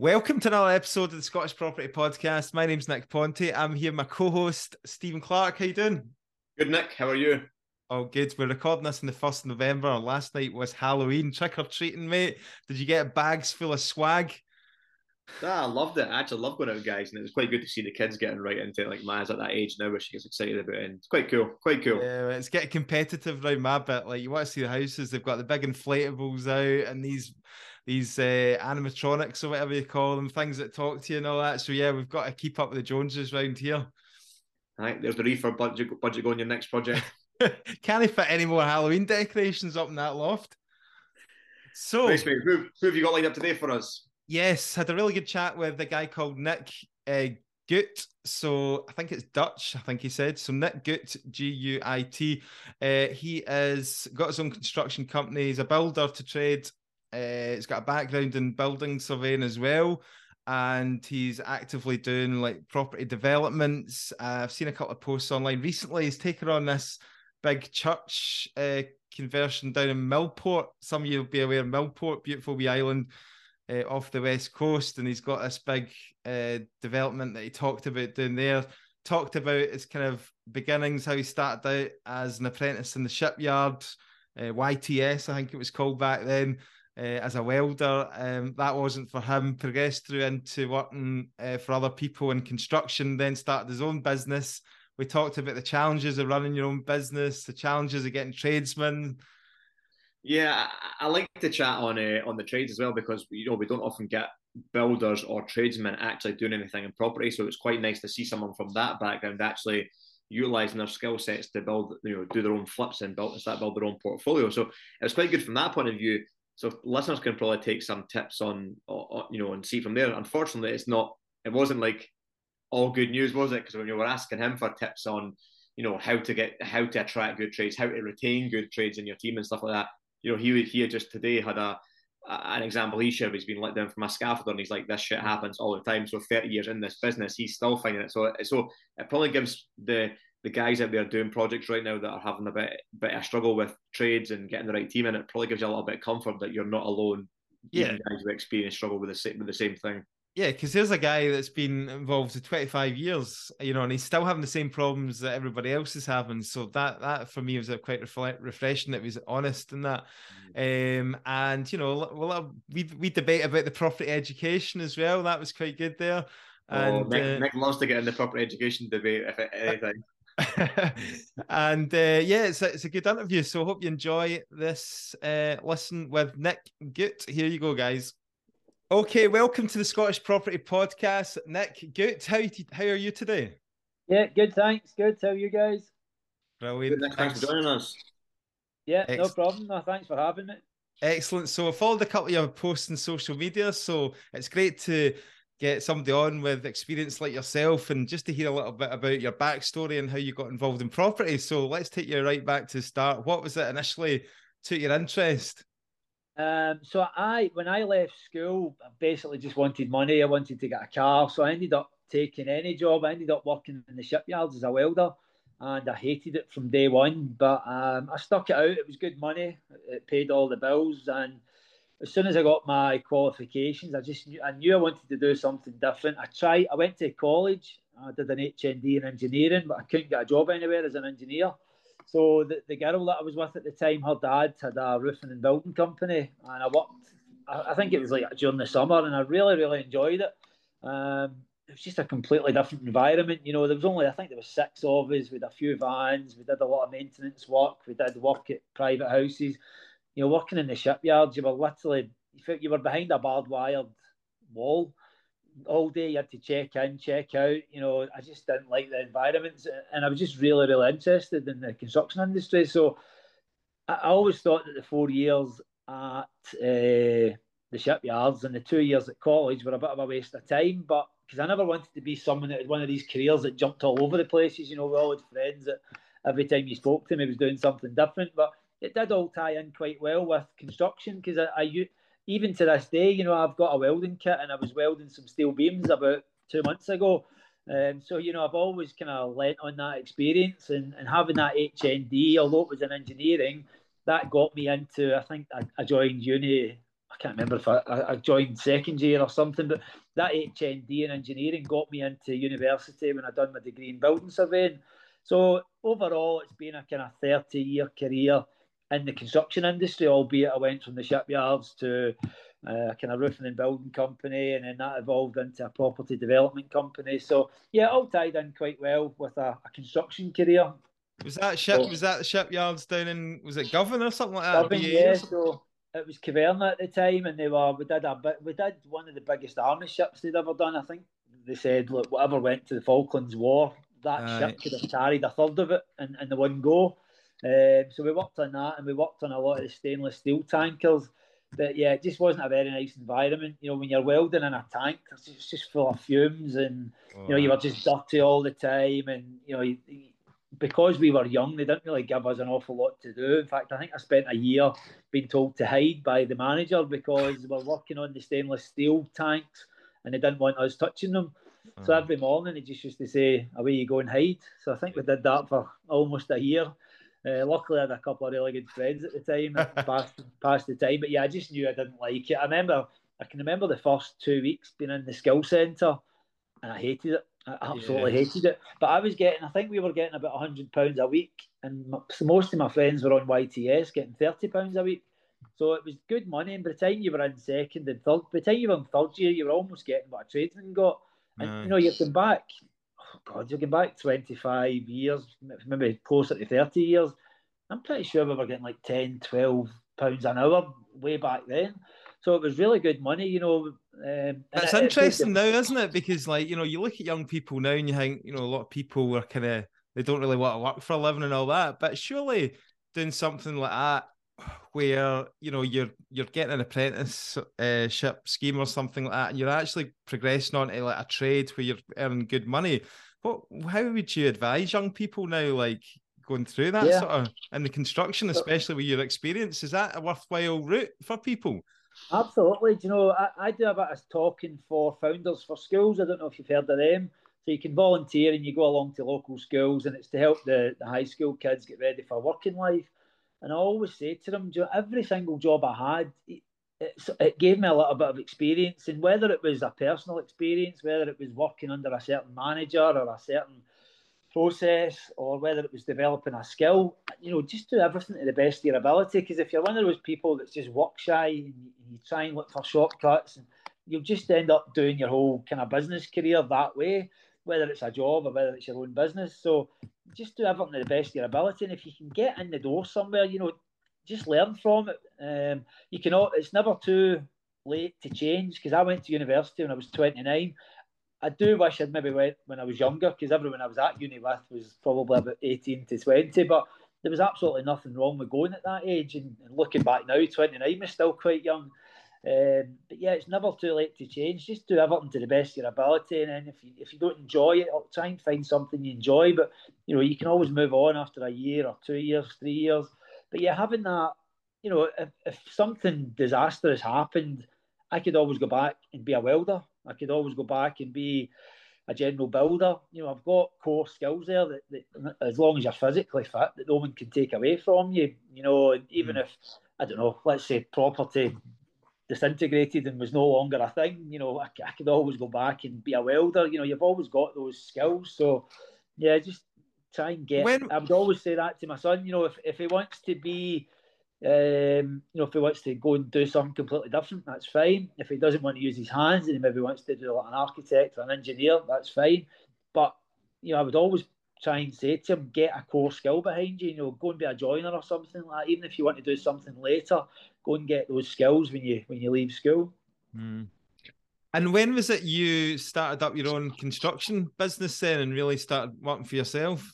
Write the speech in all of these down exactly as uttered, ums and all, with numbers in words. Welcome to another episode of the Scottish Property Podcast. My name's Nick Ponte. I'm here with my co-host, Stephen Clark. How you doing? Good, Nick. How are you? All good. We're recording this on the first of November. Last night was Halloween. Trick-or-treating, mate. Did you get bags full of swag? Ah, I loved it. I actually love going out, guys, and it was quite good to see the kids getting right into it. Like, Ma's at that age now where she gets excited about it. It's quite cool. Quite cool. Yeah, it's getting competitive around my bit. Like, you want to see the houses. They've got the big inflatables out and these these uh, animatronics or whatever you call them, things that talk to you and all that. So, yeah, we've got to keep up with the Joneses round here. All right, there's the reefer budget, budget going on your next project. Can't they fit any more Halloween decorations up in that loft? So, nice, mate. Who, who have you got lined up today for us? Yes, had a really good chat with a guy called Nick uh, Guit. So I think it's Dutch, I think he said. So Nick Guit, G U I T. Uh, he has got his own construction company. He's a builder to trade. Uh, he's got a background in building surveying as well. And he's actively doing like property developments. Uh, I've seen a couple of posts online recently. He's taken on this big church uh, conversion down in Millport. Some of you will be aware of Millport, beautiful wee island. Uh, off the west coast, and he's got this big uh, development that he talked about doing there. Talked about his kind of beginnings, how he started out as an apprentice in the shipyard, uh, Y T S I think it was called back then, uh, as a welder. Um, that wasn't for him. Progressed through into working uh, for other people in construction, then started his own business. We talked about the challenges of running your own business, the challenges of getting tradesmen. Yeah, I like to chat on uh, on the trades as well, because you know we don't often get builders or tradesmen actually doing anything in property, so it's quite nice to see someone from that background actually utilising their skill sets to build, you know, do their own flips and build, start build their own portfolio. So it's quite good from that point of view. So listeners can probably take some tips on, on you know, and see from there. Unfortunately, it's not, it wasn't like all good news, was it? Because when you were asking him for tips on, you know, how to get, how to attract good trades, how to retain good trades in your team and stuff like that. You know, he he just today had a, a an example he shared. He's been let down from a scaffolder, and he's like, "This shit happens all the time." So thirty years in this business, he's still finding it. So so it probably gives the the guys out there doing projects right now that are having a bit bit of struggle with trades and getting the right team in. It probably gives you a little bit of comfort that you're not alone. Yeah, guys who experience struggle with the same with the same thing. Yeah, because there's a guy that's been involved for twenty-five years, you know, and he's still having the same problems that everybody else is having. So that, that for me was quite reflect, refreshing that he was honest in that. Mm-hmm. Um, and, you know, well, we we debate about the property education as well. That was quite good there. And, oh, Nick, uh, Nick loves to get in the property education debate, if anything. and uh, yeah, it's a, it's a good interview. So hope you enjoy this uh, listen with Nick Guit. Here you go, guys. Okay, welcome to the Scottish Property Podcast. Nick Guit, how, how are you today? Yeah, good, thanks. Good, how are you guys? Brilliant. Good, thanks for joining us. Yeah, Excellent. No problem. No, thanks for having me. Excellent. So I followed a couple of your posts on social media, so it's great to get somebody on with experience like yourself and just to hear a little bit about your backstory and how you got involved in property. So let's take you right back to the start. What was it initially took your interest? Um, so I, when I left school, I basically just wanted money. I wanted to get a car. So I ended up taking any job. I ended up working in the shipyards as a welder, and I hated it from day one. But um, I stuck it out. It was good money. It paid all the bills. And as soon as I got my qualifications, I just knew I, knew I wanted to do something different. I tried. I went to college. I did an H N D in engineering, but I couldn't get a job anywhere as an engineer. So the, the girl that I was with at the time, her dad had a roofing and building company, and I worked, I, I think it was like during the summer, and I really, really enjoyed it. Um, it was just a completely different environment. You know, there was only, I think there were six of us with a few vans. We did a lot of maintenance work. We did work at private houses. You know, working in the shipyards, you were literally, you felt you were behind a barbed wired wall. All day you had to check in, check out. You know, I just didn't like the environments, and I was just really, really interested in the construction industry. So I always thought that the four years at uh, the shipyards and the two years at college were a bit of a waste of time, but because I never wanted to be someone that had one of these careers that jumped all over the places. You know, we all had friends that every time you spoke to me was doing something different, but it did all tie in quite well with construction, because I, I even to this day, you know, I've got a welding kit, and I was welding some steel beams about two months ago. Um, so, you know, I've always kind of lent on that experience, and, and having that H N D, although it was in engineering, that got me into, I think I, I joined uni I can't remember if I, I joined second year or something, but that H N D in engineering got me into university when I done my degree in building surveying. So overall, it's been a kind of thirty-year career in the construction industry, albeit I went from the shipyards to a kind of roofing and building company, and then that evolved into a property development company. So yeah, all tied in quite well with a, a construction career. Was that ship? So, was that the shipyards down in? Was it Governor or something like that? Governor, yeah. So it was Caverna at the time, and they were. We did a bit. We did one of the biggest army ships they'd ever done. I think they said, look, whatever went to the Falklands War, that All ship right. could have carried a third of it in, in the one go. Um, so we worked on that, and we worked on a lot of the stainless steel tankers. But yeah, it just wasn't a very nice environment. You know, when you're welding in a tank, it's just full of fumes, and oh, you know, you were just dirty all the time, and you know. You, you, Because we were young, they didn't really give us an awful lot to do. In fact, I think I spent a year being told to hide by the manager because we were working on the stainless steel tanks and they didn't want us touching them. Oh. So every morning, they just used to say, away you go and hide. So I think we did that for almost a year. Uh, luckily, I had a couple of really good friends at the time that passed, passed the time. But yeah, I just knew I didn't like it. I remember, I can remember the first two weeks being in the skill centre and I hated it. I absolutely yes. hated it, but I was getting, I think we were getting about a hundred pounds a week, and most of my friends were on Y T S getting thirty pounds a week, so it was good money. And by the time you were in second and third, by the time you were in third year, you were almost getting what a tradesman got, and nice. You know, you're going back, oh God, you're going back twenty-five years, maybe closer to thirty years, I'm pretty sure we were getting like ten, twelve pounds an hour way back then. So it was really good money, you know. Um, That's it, interesting it, it, now, isn't it? Because, like, you know, you look at young people now and you think, you know, a lot of people are kind of, they don't really want to work for a living and all that. But surely doing something like that where, you know, you're you're getting an apprenticeship scheme or something like that, and you're actually progressing on to, like, a trade where you're earning good money. What, how would you advise young people now, like, going through that yeah. sort of, and the construction, especially with your experience? Is that a worthwhile route for people? Absolutely. Do you know, I, I do a bit of talking for founders for schools. I don't know if you've heard of them. So you can volunteer and you go along to local schools, and it's to help the, the high school kids get ready for working life. And I always say to them, do you know, every single job I had, it, it, it gave me a little bit of experience. And whether it was a personal experience, whether it was working under a certain manager or a certain process, or whether it was developing a skill, you know, just do everything to the best of your ability. Because if you're one of those people that's just work shy and you try and look for shortcuts, and you'll just end up doing your whole kind of business career that way, whether it's a job or whether it's your own business. So just do everything to the best of your ability, and if you can get in the door somewhere, you know, just learn from it. Um, you cannot, it's never too late to change. Because I went to university when I was twenty-nine. I do wish I'd maybe went when I was younger, because everyone I was at uni with was probably about eighteen to twenty, but there was absolutely nothing wrong with going at that age. And, and looking back now, twenty-nine was still quite young. Um, but yeah, it's never too late to change. Just do everything to the best of your ability, and then if you, if you don't enjoy it, try and find something you enjoy. But, you know, you can always move on after a year or two years, three years. But yeah, having that, you know, if, if something disastrous happened, I could always go back and be a welder. I could always go back and be a general builder. You know, I've got core skills there that, that as long as you're physically fit, that no one can take away from you. You know, even mm. if, I don't know, let's say property disintegrated and was no longer a thing, you know, I, I could always go back and be a welder. You know, you've always got those skills. So, yeah, just try and get... When... I would always say that to my son, you know, if, if he wants to be... Um, you know, if he wants to go and do something completely different, that's fine. If he doesn't want to use his hands and he maybe wants to do like an architect or an engineer, that's fine. But, you know, I would always try and say to him, get a core skill behind you, you know, go and be a joiner or something like that. Even if you want to do something later, go and get those skills when you when you leave school. Mm. And when was it you started up your own construction business then and really started working for yourself?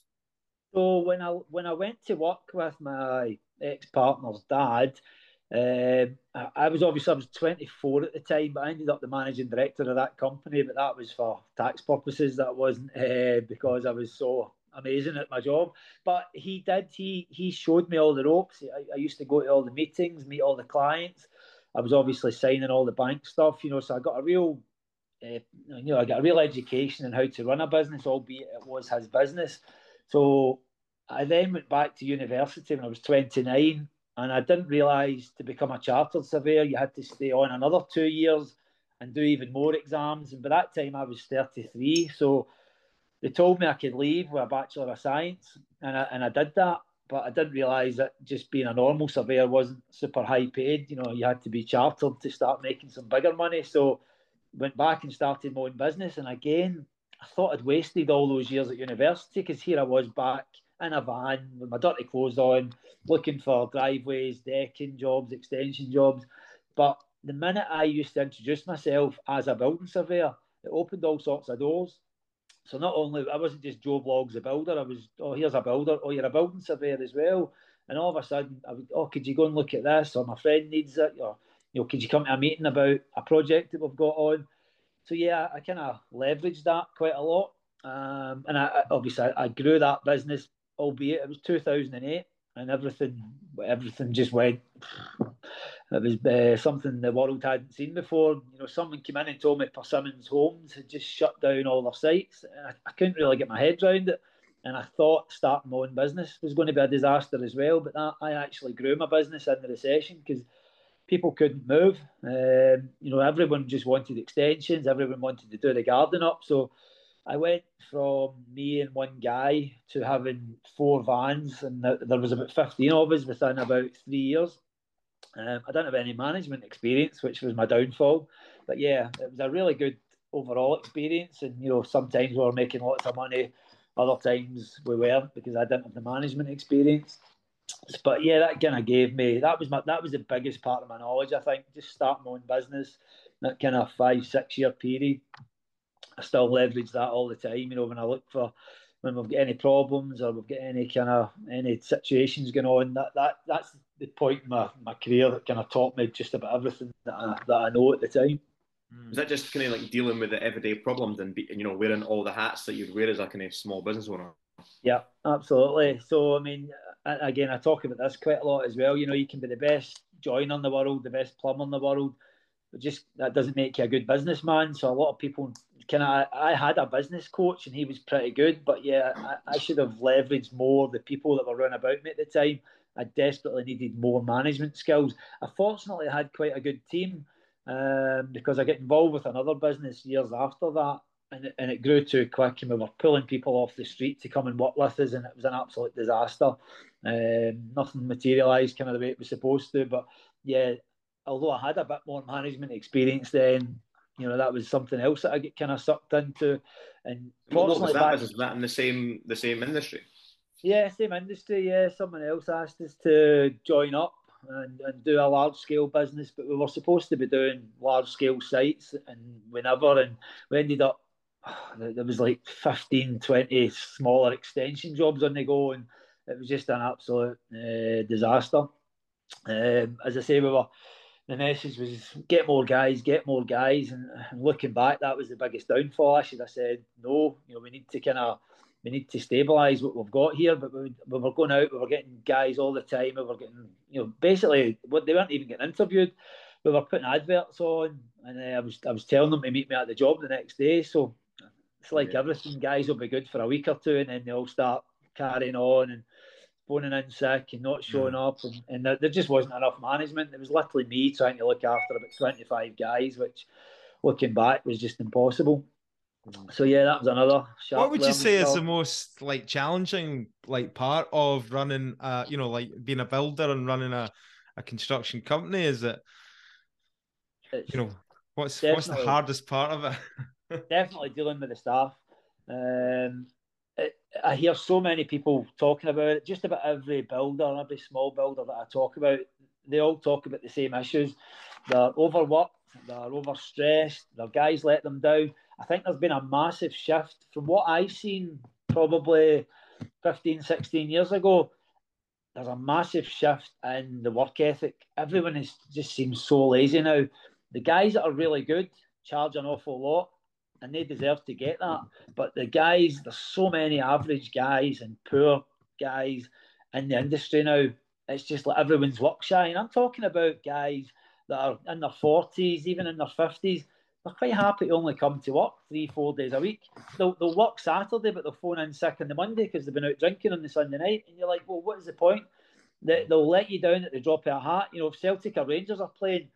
So when I when I went to work with my ex-partner's dad, um, I, I was obviously I was twenty-four at the time, but I ended up the managing director of that company. But that was for tax purposes. That wasn't uh, because I was so amazing at my job. But he did. He he showed me all the ropes. I, I used to go to all the meetings, meet all the clients. I was obviously signing all the bank stuff, you know. So I got a real, uh, you know, I got a real education in how to run a business, albeit it was his business. So I then went back to university when I was twenty-nine, And I didn't realise to become a chartered surveyor, you had to stay on another two years and do even more exams. And by that time, I was thirty-three. So they told me I could leave with a Bachelor of Science, and I, and I did that. But I didn't realise that just being a normal surveyor wasn't super high paid. You know, you had to be chartered to start making some bigger money. So went back and started my own business. And again, I thought I'd wasted all those years at university, because here I was back in a van with my dirty clothes on, looking for driveways, decking jobs, extension jobs. But the minute I used to introduce myself as a building surveyor, it opened all sorts of doors. So not only, I wasn't just Joe Bloggs, a builder, I was, oh, here's a builder, oh, you're a building surveyor as well. And all of a sudden, I would, oh, could you go and look at this, or my friend needs it, or, you know, could you come to a meeting about a project that we've got on? So yeah, I kind of leveraged that quite a lot. Um, and I, obviously, I, I grew that business, albeit it was two thousand eight, and everything everything just went. It was uh, something the world hadn't seen before. You know, someone came in and told me Persimmon's Homes had just shut down all their sites. I, I couldn't really get my head around it, and I thought starting my own business was going to be a disaster as well. But that, I actually grew my business in the recession, because people couldn't move. Um, you know, everyone just wanted extensions. Everyone wanted to do the garden up. So I went from me and one guy to having four vans, and there was about fifteen of us within about three years. Um, I don't have any management experience, which was my downfall. But yeah, it was a really good overall experience. And, you know, sometimes we were making lots of money, other times we weren't, because I didn't have the management experience. But yeah, that kind of gave me, that was my, that was the biggest part of my knowledge, I think, just starting my own business, that kind of five, six year period. I still leverage that all the time, you know, when I look for, when we've got any problems or we've got any kind of, any situations going on, that, that that's the point in my, my career that kind of taught me just about everything that I, that I know at the time. Is that just kind of like dealing with the everyday problems and, be, you know, wearing all the hats that you'd wear as a kind of small business owner? Yeah, absolutely. So, I mean, again, I talk about this quite a lot as well. You know, you can be the best joiner in the world, the best plumber in the world, but just that doesn't make you a good businessman. So a lot of people... Can I, I had a business coach and he was pretty good, but yeah, I, I should have leveraged more the people that were running about me at the time. I desperately needed more management skills. I fortunately had quite a good team um, because I got involved with another business years after that, and it, and it grew too quick, and we were pulling people off the street to come and work with us, and it was an absolute disaster. Um, nothing materialised kind of the way it was supposed to, but yeah, although I had a bit more management experience then, you know, that was something else that I get kind of sucked into. And well, what was that business? Was that in the same the same industry? Yeah, same industry, yeah. Someone else asked us to join up and, and do a large-scale business, but we were supposed to be doing large-scale sites, and we never, and we ended up, oh, there was like fifteen, twenty smaller extension jobs on the go, and it was just an absolute uh, disaster. Um, as I say, we were... The message was, get more guys, get more guys. And, and looking back, that was the biggest downfall. I should have said, no, you know, we need to kind of, we need to stabilise what we've got here. But we, we were going out, we were getting guys all the time. We were getting, you know, basically, they weren't even getting interviewed. We were putting adverts on. And uh, I was I was telling them to meet me at the job the next day. So it's like yeah. everything, guys will be good for a week or two. And then they all start carrying on and phoning in sick and not showing up, and, and there, there just wasn't enough management. It was literally me trying to look after about twenty-five guys, which, looking back, was just impossible. So yeah, that was another sharp. What would you say is the most like challenging like part of running, uh, you know, like being a builder and running a, a construction company? Is it, you know, what's what's the hardest part of it? Definitely dealing with the staff. Um, I hear so many people talking about it. Just about every builder, every small builder that I talk about, they all talk about the same issues. They're overworked, they're overstressed, their guys let them down. I think there's been a massive shift from what I've seen probably fifteen, sixteen years ago. There's a massive shift in the work ethic. Everyone is, just seems so lazy now. The guys that are really good charge an awful lot, and they deserve to get that. But the guys, there's so many average guys and poor guys in the industry now. It's just like everyone's work shy. And I'm talking about guys that are in their forties, even in their fifties. They're quite happy to only come to work three, four days a week. They'll, they'll work Saturday, but they'll phone in sick on the Monday because they've been out drinking on the Sunday night. And you're like, well, what is the point? They, they'll let you down at the drop of a hat. You know, if Celtic or Rangers are playing,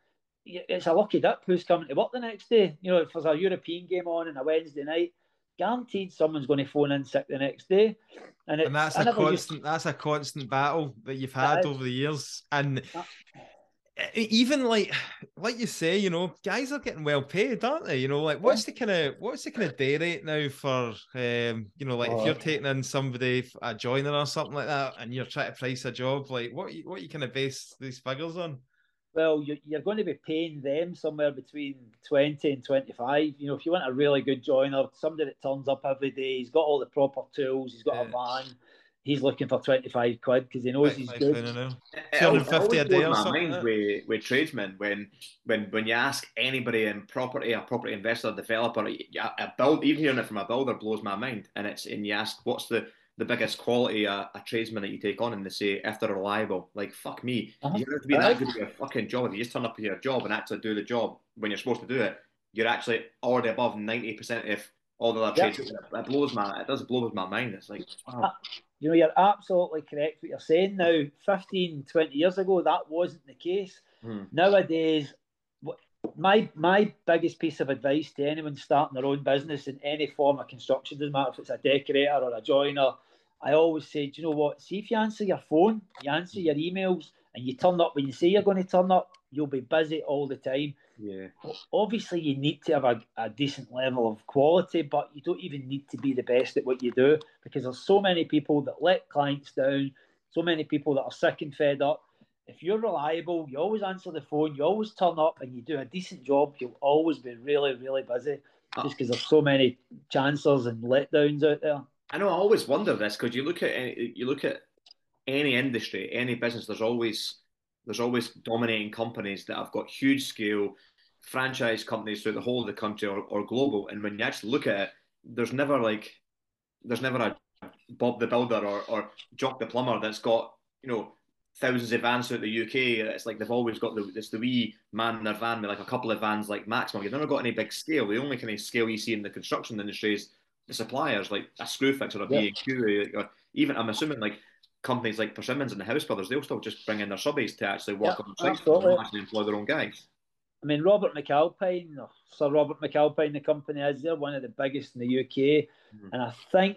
it's a lucky dip who's coming to work the next day. You know, if there's a European game on on a Wednesday night, guaranteed someone's going to phone in sick the next day. And, and that's a constant, used... that's a constant battle that you've had over the years. And that... even like, like you say, you know, guys are getting well paid, aren't they? You know, like what's the kind of, what's the kind of day rate now for, um, you know, like oh. if you're taking in somebody, a joiner or something like that, and you're trying to price a job, like what, what you kind of base these figures on? Well, you're going to be paying them somewhere between twenty and twenty-five. You know, if you want a really good joiner, somebody that turns up every day, he's got all the proper tools, he's got yeah. a van, he's looking for twenty-five quid because he knows he's good. two hundred fifty a day or something. With, with tradesmen, when, when, when you ask anybody in property, a property investor, developer, a build, even hearing it from a builder blows my mind. And it's and you ask, what's the... the biggest quality a, a tradesman that you take on, and they say if they're reliable, like fuck me, uh-huh. you have to be that good at your fucking job. If you just turn up to your job and actually do the job when you're supposed to do it, you're actually already above ninety percent if all the other yeah. trades. That blows my, it does blow my mind. It's like, wow. You know, you're absolutely correct what you're saying. Now, fifteen, twenty years ago, that wasn't the case. Hmm. Nowadays, my my biggest piece of advice to anyone starting their own business in any form of construction, doesn't matter if it's a decorator or a joiner. I always say, do you know what? See, if you answer your phone, you answer your emails, and you turn up when you say you're going to turn up, you'll be busy all the time. Yeah. Obviously, you need to have a, a decent level of quality, but you don't even need to be the best at what you do because there's so many people that let clients down, so many people that are sick and fed up. If you're reliable, you always answer the phone, you always turn up, and you do a decent job, you'll always be really, really busy just because there's so many chancers and letdowns out there. I know. I always wonder this because you look at any, you look at any industry, any business. There's always there's always dominating companies that have got huge scale, franchise companies through the whole of the country or, or global. And when you actually look at it, there's never like there's never a Bob the Builder or, or Jock the Plumber that's got, you know, thousands of vans throughout the U K. It's like they've always got the it's the wee man in their van with like a couple of vans like maximum. You've never got any big scale. The only kind of scale you see in the construction industry is the suppliers, like a Screwfix or a B and Q, yeah. or even, I'm assuming, like companies like Persimmons and the House Brothers, they'll still just bring in their subbies to actually work yeah, on sites and actually employ their own guys. I mean, Robert McAlpine, or Sir Robert McAlpine, the company is, they're one of the biggest in the U K. Mm. And I think,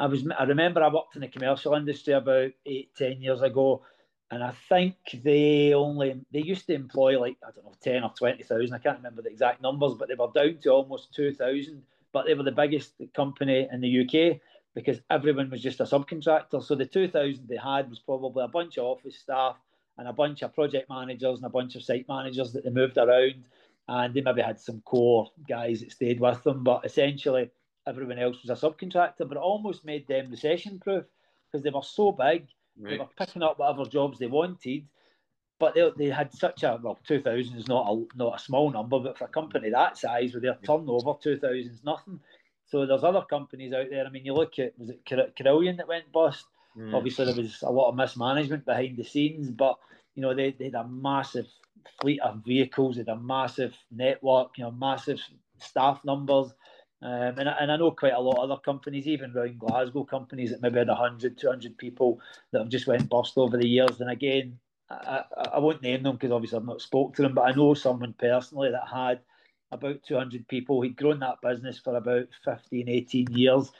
I was, I remember I worked in the commercial industry about eight, ten years ago, and I think they only, they used to employ like, I don't know, ten or twenty thousand, I can't remember the exact numbers, but they were down to almost two thousand. But they were the biggest company in the U K because everyone was just a subcontractor. So the two thousand they had was probably a bunch of office staff and a bunch of project managers and a bunch of site managers that they moved around. And they maybe had some core guys that stayed with them. But essentially, everyone else was a subcontractor. But it almost made them recession-proof because they were so big. Right. They were picking up whatever jobs they wanted. But they, they had such a, well, two thousand is not a, not a small number, but for a company that size with their turnover, two thousand is nothing. So there's other companies out there. I mean, you look at, was it Carillion that went bust? Mm. Obviously, there was a lot of mismanagement behind the scenes, but, you know, they, they had a massive fleet of vehicles, they had a massive network, you know, massive staff numbers. Um, and, and I know quite a lot of other companies, even around Glasgow, companies that maybe had one hundred, two hundred people that have just went bust over the years. And again, I, I won't name them because obviously I've not spoke to them, but I know someone personally that had about two hundred people. He'd grown that business for about fifteen, eighteen years,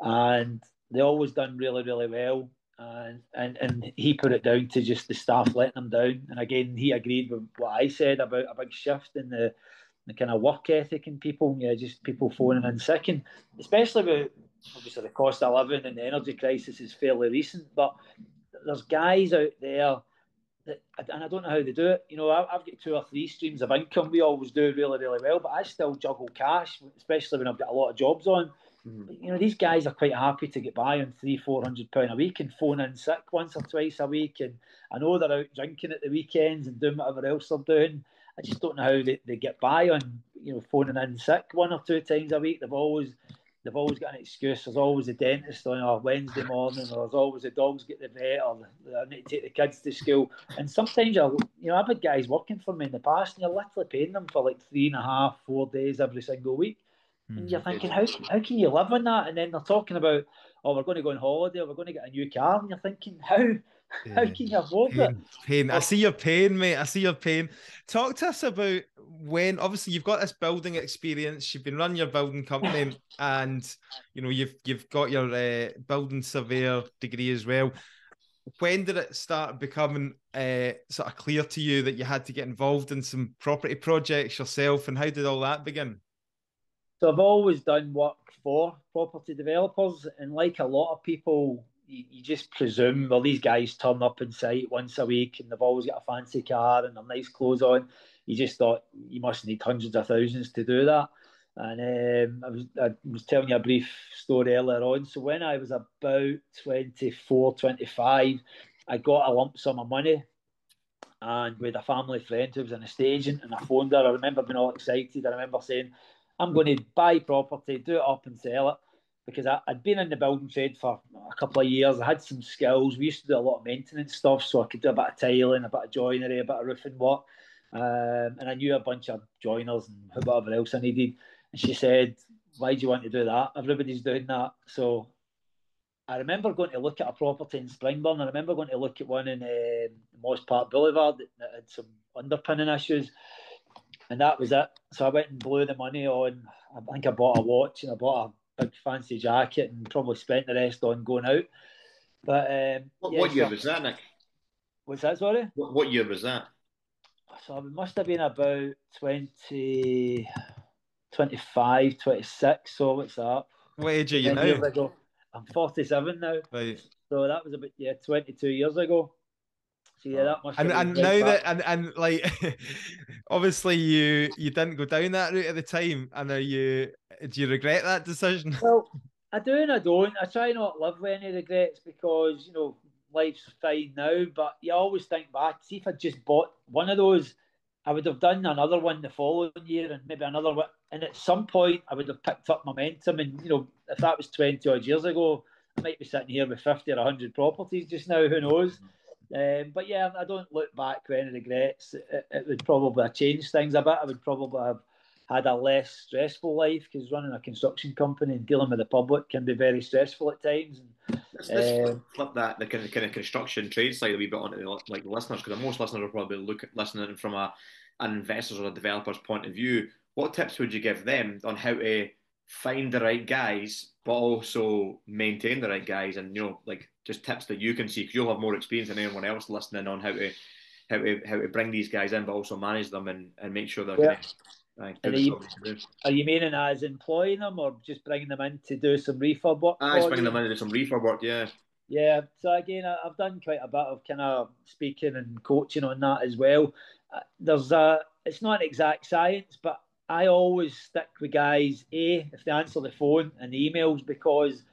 and they always done really, really well. And and and he put it down to just the staff letting them down. And again, he agreed with what I said about a big shift in the, the kind of work ethic in people. Yeah, just people phoning in sick, and especially with obviously the cost of living and the energy crisis is fairly recent. But there's guys out there. That, and I don't know how they do it. You know, I've got two or three streams of income. We always do really, really well, but I still juggle cash, especially when I've got a lot of jobs on. Mm. But, you know, these guys are quite happy to get by on three, four hundred pound a week and phone in sick once or twice a week. And I know they're out drinking at the weekends and doing whatever else they're doing. I just don't know how they, they get by on, you know, phoning in sick one or two times a week. They've always They've always got an excuse. There's always a dentist on a Wednesday morning, or there's always the dogs get the vet, or I need to take the kids to school. And sometimes, I'll, you know, I've had guys working for me in the past, and you're literally paying them for like three and a half, four days every single week. Mm. You're thinking, how, how can you live on that? And then they're talking about, oh, we're going to go on holiday, or we're going to get a new car, and you're thinking, how yeah. how can you afford pain, it? Pain. I see your pain, mate. I see your pain. Talk to us about when, obviously, you've got this building experience. You've been running your building company, and you know you've you've got your uh, building surveyor degree as well. When did it start becoming uh, sort of clear to you that you had to get involved in some property projects yourself, and how did all that begin? So I've always done work for property developers, and like a lot of people, you, you just presume, well, these guys turn up in sight once a week and they've always got a fancy car and their nice clothes on. You just thought you must need hundreds of thousands to do that. And um, I, was, I was telling you a brief story earlier on. So when I was about twenty-four, twenty-five, I got a lump sum of money, and with a family friend who was an estate agent, and I phoned her. I remember being all excited. I remember saying, I'm going to buy property, do it up and sell it, because I, I'd been in the building trade for a couple of years. I had some skills. We used to do a lot of maintenance stuff, so I could do a bit of tiling, a bit of joinery, a bit of roofing work. Um, and I knew a bunch of joiners and whatever else I needed. And she said, why do you want to do that? Everybody's doing that. So I remember going to look at a property in Springburn. I remember going to look at one in uh, Moss Park Boulevard that had some underpinning issues. And that was it. So I went and blew the money on, I think I bought a watch and I bought a big fancy jacket and probably spent the rest on going out. But um, What, yeah, what so, year was that, Nick? What's that, sorry? What, what year was that? So it must have been about twenty, twenty-five, twenty-six, so what's that? What age are you now? I'm forty-seven now. Right. So that was about, yeah, twenty-two years ago. Yeah, that must and and now back. that and and like obviously you you didn't go down that route at the time, and are you do you regret that decision? Well, I do and I don't. I try not to live with any regrets, because you know life's fine now, but you always think back. See, if I just bought one of those, I would have done another one the following year, and maybe another one. And at some point, I would have picked up momentum. And you know, if that was twenty odd years ago, I might be sitting here with fifty or a hundred properties just now. Who knows? Mm-hmm. Um, but yeah, I don't look back with any regrets. It, it would probably have changed things a bit. I would probably have had a less stressful life, because running a construction company and dealing with the public can be very stressful at times. And, let's, um, let's flip that the kind of, kind of construction trade side a wee bit onto the like listeners, because most listeners will probably look at listening from a an investor's or a developer's point of view. What tips would you give them on how to find the right guys, but also maintain the right guys, and you know, like just tips that you can see, because you'll have more experience than anyone else listening on how to how to how to bring these guys in, but also manage them and, and make sure they're. Yeah. Kind of, like, are, you, are you meaning as employing them, or just bringing them in to do some refurb work? Ah, just bringing them in to do some refurb work, yeah. Yeah. So again, I've done quite a bit of kind of speaking and coaching on that as well. There's a, it's not an exact science, but I always stick with guys, A, if they answer the phone and the emails, because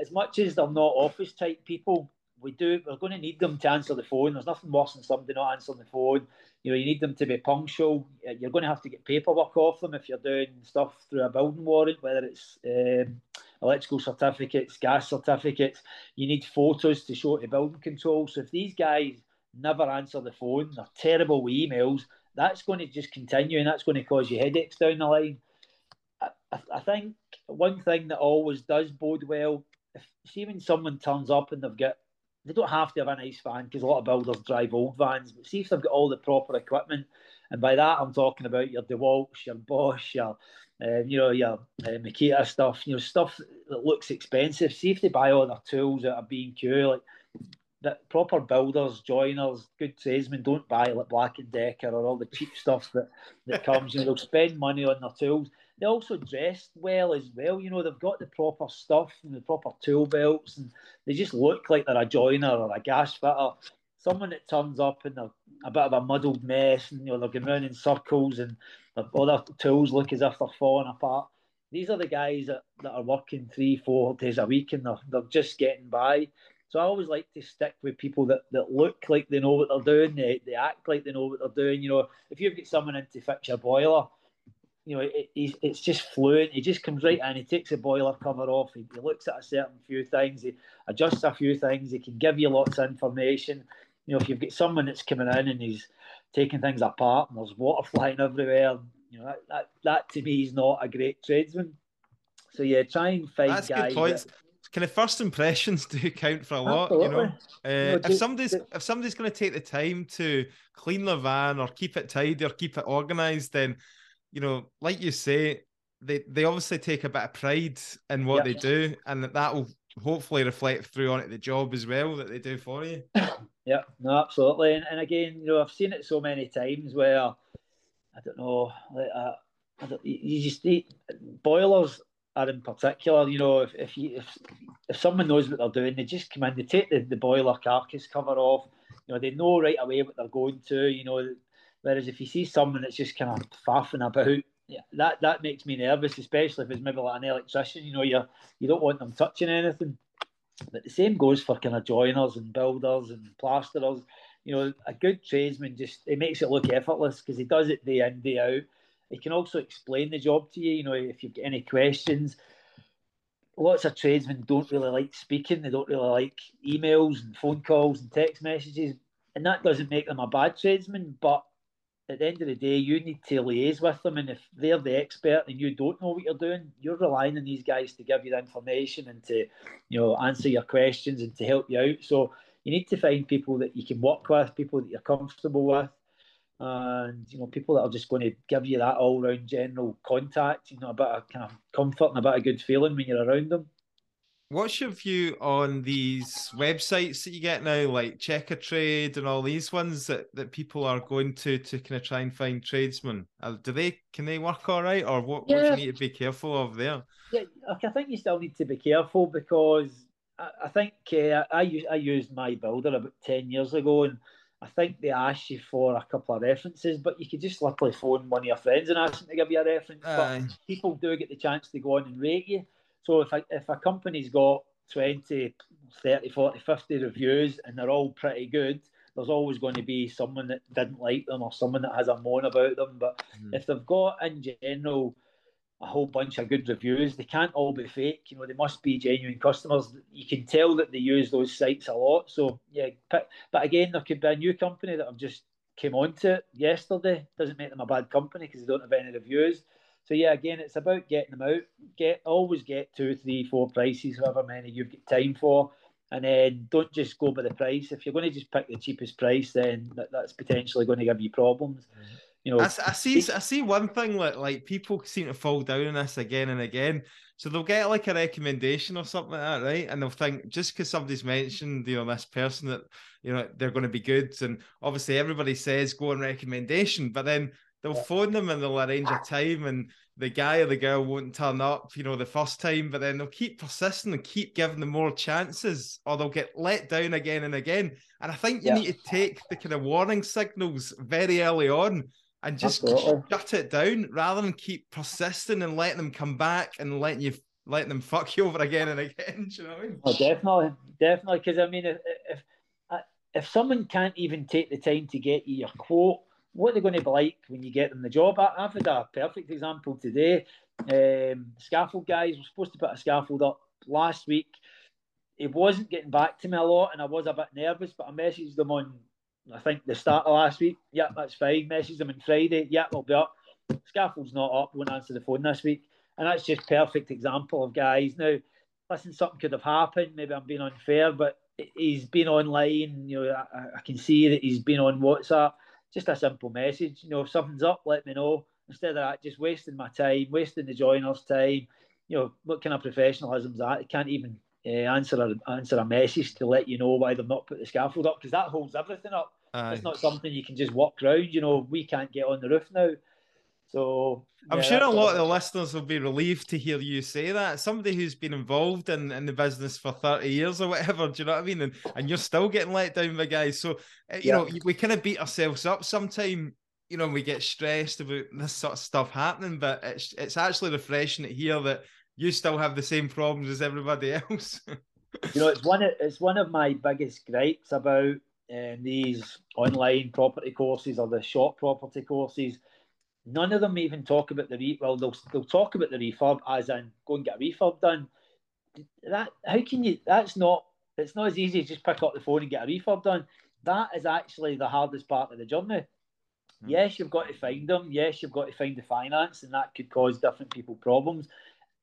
as much as they're not office-type people, we do, we're going to need them to answer the phone. There's nothing worse than somebody not answering the phone. You know, you need them to be punctual. You're going to have to get paperwork off them if you're doing stuff through a building warrant, whether it's um, electrical certificates, gas certificates. You need photos to show to building control. So if these guys never answer the phone, they're terrible with emails, that's going to just continue, and that's going to cause you headaches down the line. I, I think one thing that always does bode well, if, see when someone turns up and they've got, they don't have to have a nice van, because a lot of builders drive old vans, but see if they've got all the proper equipment. And by that, I'm talking about your DeWalt's, your Bosch, your, um, you know, your uh, Makita stuff, you know, stuff that looks expensive. See if they buy all their tools out of B and Q, like, that proper builders, joiners, good tradesmen don't buy like Black and Decker or all the cheap stuff that, that comes. You know, they'll spend money on their tools. They also dress well as well. You know, they've got the proper stuff and the proper tool belts, and they just look like they're a joiner or a gas fitter. Someone that turns up and they're a bit of a muddled mess, and you know, they're going round in circles, and all their tools look as if they're falling apart. These are the guys that, that are working three, four days a week, and they're, they're just getting by. So I always like to stick with people that, that look like they know what they're doing. They, they act like they know what they're doing. You know, if you've got someone in to fix your boiler, you know, it, it, it's just fluent. He just comes right in. He takes the boiler cover off. He, he looks at a certain few things. He adjusts a few things. He can give you lots of information. You know, if you've got someone that's coming in and he's taking things apart and there's water flying everywhere, you know, that, that, that to me is not a great tradesman. So yeah, try and find that's guys. Good points. That, kind of first impressions do count for a lot, absolutely. You know. Uh, no, if somebody's do, if somebody's going to take the time to clean their van or keep it tidy or keep it organised, then you know, like you say, they they obviously take a bit of pride in what yep. they do, and that that will hopefully reflect through on it the job as well that they do for you. Yeah, no, absolutely. And, and again, you know, I've seen it so many times where I don't know, like uh, I don't, you just need boilers. Are in particular, you know, if if, you, if if someone knows what they're doing, they just come in, they take the, the boiler carcass cover off, you know, they know right away what they're going to, you know, whereas if you see someone that's just kind of faffing about, yeah, that, that makes me nervous, especially if it's maybe like an electrician, you know, you're, you don't want them touching anything. But the same goes for kind of joiners and builders and plasterers, you know, a good tradesman just, it makes it look effortless because he does it day in, day out. He can also explain the job to you, you know, if you've got any questions. Lots of tradesmen don't really like speaking. They don't really like emails and phone calls and text messages. And that doesn't make them a bad tradesman, but at the end of the day, you need to liaise with them. And if they're the expert and you don't know what you're doing, you're relying on these guys to give you the information and to, you know, answer your questions and to help you out. So you need to find people that you can work with, people that you're comfortable with. And, you know, people that are just going to give you that all-round general contact, you know, a bit of kind of comfort and a bit of good feeling when you're around them. What's your view on these websites that you get now, like Checkatrade and all these ones that, that people are going to to kind of try and find tradesmen? Do they, can they work all right, or what, yeah. what do you need to be careful of there? Yeah, I think you still need to be careful because I, I think uh, I, I used my builder about ten years ago, and I think they asked you for a couple of references, but you could just literally phone one of your friends and ask them to give you a reference. Aye. But people do get the chance to go on and rate you. So if a, if a company's got twenty, thirty, forty, fifty reviews and they're all pretty good, there's always going to be someone that didn't like them or someone that has a moan about them. But mm. if they've got, in general, a whole bunch of good reviews, they can't all be fake. You know, they must be genuine customers. You can tell that they use those sites a lot. So yeah, but, but again, there could be a new company that I've just came onto it yesterday. Doesn't make them a bad company because they don't have any reviews. So yeah, again, it's about getting them out. Get always get two, three, four prices, however many you've got time for, and then don't just go by the price. If you're going to just pick the cheapest price, then that, that's potentially going to give you problems. Mm-hmm. You know, I, I see. I see one thing like like people seem to fall down on this again and again. So they'll get like a recommendation or something like that, right? And they'll think just because somebody's mentioned, you know, this person that you know they're going to be good, and obviously everybody says go on recommendation, but then they'll phone them and they'll arrange a time, and the guy or the girl won't turn up, you know, the first time, but then they'll keep persisting and keep giving them more chances, or they'll get let down again and again. And I think you yeah. need to take the kind of warning signals very early on. And just Absolutely. shut it down rather than keep persisting and letting them come back and letting you letting them fuck you over again and again. Do you know what I mean? Oh, definitely, definitely. Because I mean, if, if if someone can't even take the time to get you your quote, what are they going to be like when you get them the job? I, I've had a perfect example today. Um, scaffold guys were supposed to put a scaffold up last week. It wasn't getting back to me a lot, and I was a bit nervous. But I messaged them on. I think the start of last week, yeah, that's fine. Message them on Friday, yeah, we'll be up. Scaffold's not up, won't answer the phone this week. And that's just perfect example of guys. Now, listen, something could have happened. Maybe I'm being unfair, but he's been online. You know, I, I can see that he's been on WhatsApp. Just a simple message. You know, if something's up, let me know. Instead of that, just wasting my time, wasting the joiner's time. You know, what kind of professionalism is that? I can't even... Uh, answer a answer a message to let you know why they've not put the scaffold up, because that holds everything up. Aye. It's not something you can just walk around. You know, we can't get on the roof now. So I'm yeah, sure a lot of the listeners will be relieved to hear you say that. Somebody who's been involved in, in the business for thirty years or whatever, do you know what I mean? And and you're still getting let down by guys. So uh, you yeah. know, we kind of beat ourselves up sometimes. You know, we get stressed about this sort of stuff happening, but it's it's actually refreshing to hear that. You still have the same problems as everybody else. You know, it's one of, it's one of my biggest gripes about um, these online property courses or the short property courses. None of them even talk about the refurb. Well, they'll, they'll talk about the refurb as in go and get a refurb done. That how can you? That's not. It's not as easy as just pick up the phone and get a refurb done. That is actually the hardest part of the journey. Mm. Yes, you've got to find them. Yes, you've got to find the finance, and that could cause different people problems.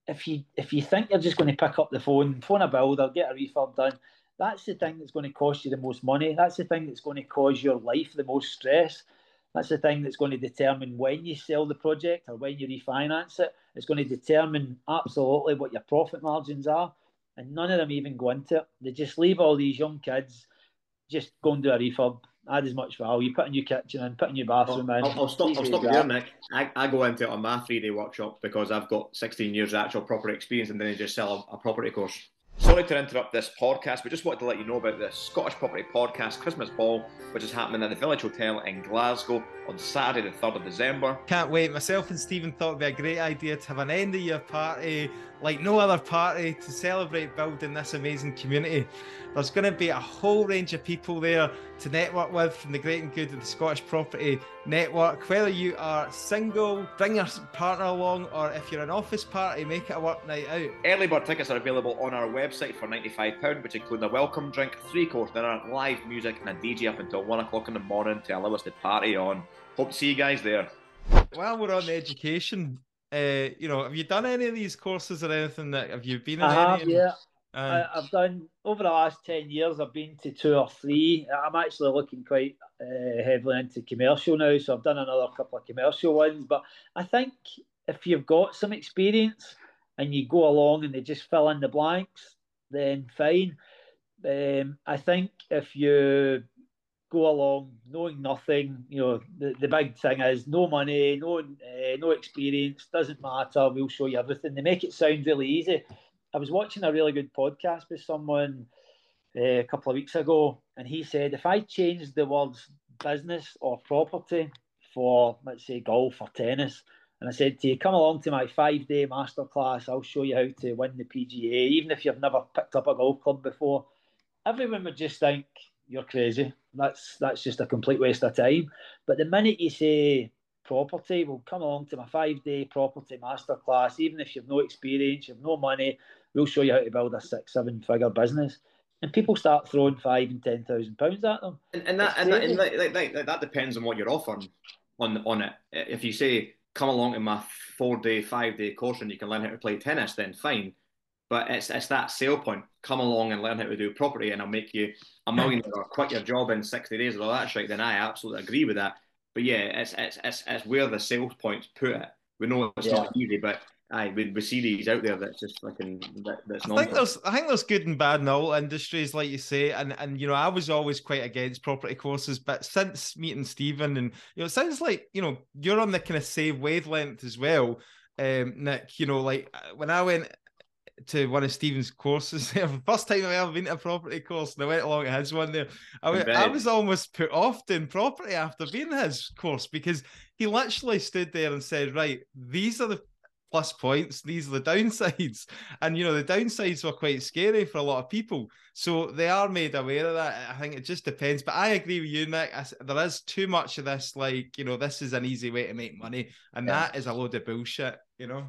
if you if you think you're just going to pick up the phone, phone a builder, get a refurb done, that's the thing that's going to cost you the most money. That's the thing that's going to cause your life the most stress. That's the thing that's going to determine when you sell the project or when you refinance it. It's going to determine absolutely what your profit margins are. And none of them even go into it. They just leave all these young kids, just go and do a refurb, add as much value, put a new kitchen in, put a new bathroom in. I'll, I'll stop, I'll stop there, Nick. I, I go into it on my three-day workshop because I've got sixteen years of actual property experience, and then I just sell a, a property course. Sorry to interrupt this podcast, but just wanted to let you know about the Scottish Property Podcast Christmas Ball, which is happening at the Village Hotel in Glasgow on Saturday the third of December. Can't wait. Myself and Stephen thought it would be a great idea to have an end of year party like no other party to celebrate building this amazing community. There's going to be a whole range of people there to network with from the great and good of the Scottish Property Network. Whether you are single, bring your partner along, or if you're an office party, make it a work night out. Early bird tickets are available on our website for ninety-five pounds, which include a welcome drink, three-course dinner, live music and a D J up until one o'clock in the morning to allow us to party on. Hope to see you guys there. While we're on the education, uh, you know, have you done any of these courses or anything? That have you been in? I any have, yeah. And... I, I've done, over the last ten years, I've been to two or three. I'm actually looking quite uh, heavily into commercial now, so I've done another couple of commercial ones. But I think if you've got some experience and you go along and they just fill in the blanks, then fine. Um, I think if you go along knowing nothing, you know, the, the big thing is no money, no uh, no experience, doesn't matter, we'll show you everything. They make it sound really easy. I was watching a really good podcast with someone uh, a couple of weeks ago, and he said, if I changed the words business or property for, let's say, golf or tennis, and I said to you, come along to my five-day masterclass. I'll show you how to win the P G A, even if you've never picked up a golf club before. Everyone would just think, you're crazy. That's that's just a complete waste of time. But the minute you say property, well, come along to my five-day property masterclass. Even if you've no experience, you've no money, we'll show you how to build a six, seven-figure business. And people start throwing five and ten thousand pounds at them. And, and that and that, and that, that, that, that depends on what you're offering on on it. If you say, come along to my four-day, five-day course and you can learn how to play tennis, then fine. But it's it's that sale point. Come along and learn how to do property and I'll make you a millionaire or quit your job in sixty days or all that shit. Then I absolutely agree with that. But yeah, it's it's it's, it's where the sales points put it. We know it's yeah. not easy, but aye, we, we see these out there that's just fucking, that, that's not. I think there's I think there's good and bad in all industries, like you say, and and you know I was always quite against property courses, but since meeting Stephen, and you know it sounds like you know you're on the kind of same wavelength as well, um, Nick. You know, like when I went to one of Stephen's courses, the first time I ever been to a property course, and I went along to his one there. I, went, I was almost put off doing property after being his course because he literally stood there and said, right, these are the plus points, these are the downsides, and you know the downsides were quite scary for a lot of people, so they are made aware of that. I think it just depends, but I agree with you, Nick. I, there is too much of this, like, you know, this is an easy way to make money, and yeah. that is a load of bullshit, you know.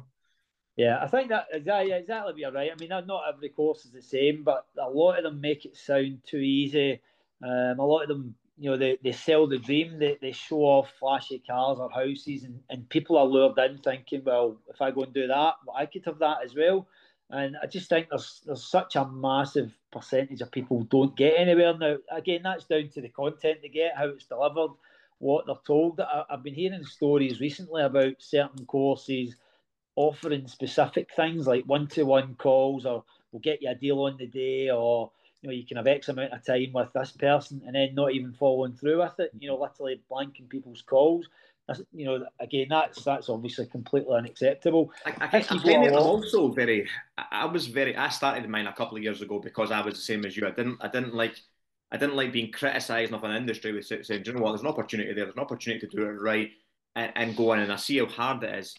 Yeah, I think that exactly, exactly you're right. I mean, not every course is the same, but a lot of them make it sound too easy. Um, a lot of them, you know, they, they sell the dream, they, they show off flashy cars or houses, and, and people are lured in thinking, well, if I go and do that, well, I could have that as well. And I just think there's there's such a massive percentage of people don't get anywhere now. Again, that's down to the content they get, how it's delivered, what they're told. I, I've been hearing stories recently about certain courses offering specific things like one-to-one calls, or we'll get you a deal on the day, or you know, you can have X amount of time with this person and then not even following through with it, you know, literally blanking people's calls. That's, you know, again, that's that's obviously completely unacceptable. I, I, I think it's also very, I was very, I started mine a couple of years ago because I was the same as you. I didn't, I didn't like, I didn't like being criticised of an industry with saying, do you know what, there's an opportunity there, there's an opportunity to do it right and, and go in, and I see how hard it is.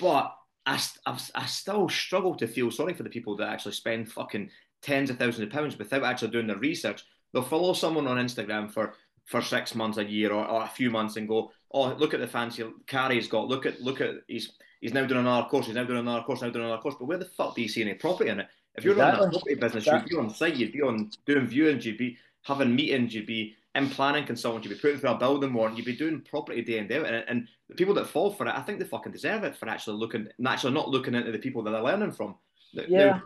But I, I, I still struggle to feel sorry for the people that actually spend fucking tens of thousands of pounds without actually doing the research. They'll follow someone on Instagram for, for six months, a year, or, or a few months, and go, "Oh, look at the fancy car he's got. Look at look at he's he's now doing another course. He's now doing another course. Now doing another course." But where the fuck do you see any property in it? If you're exactly. running a property business, exactly. you'd be on site, you'd be on doing viewings, you'd be having meetings, you'd be in planning consultant, you'd be putting through a building warrant, you'd be doing property day in, day out. And, and the people that fall for it, I think they fucking deserve it for actually looking, actually not looking into the people that they're learning from. Yeah. Now,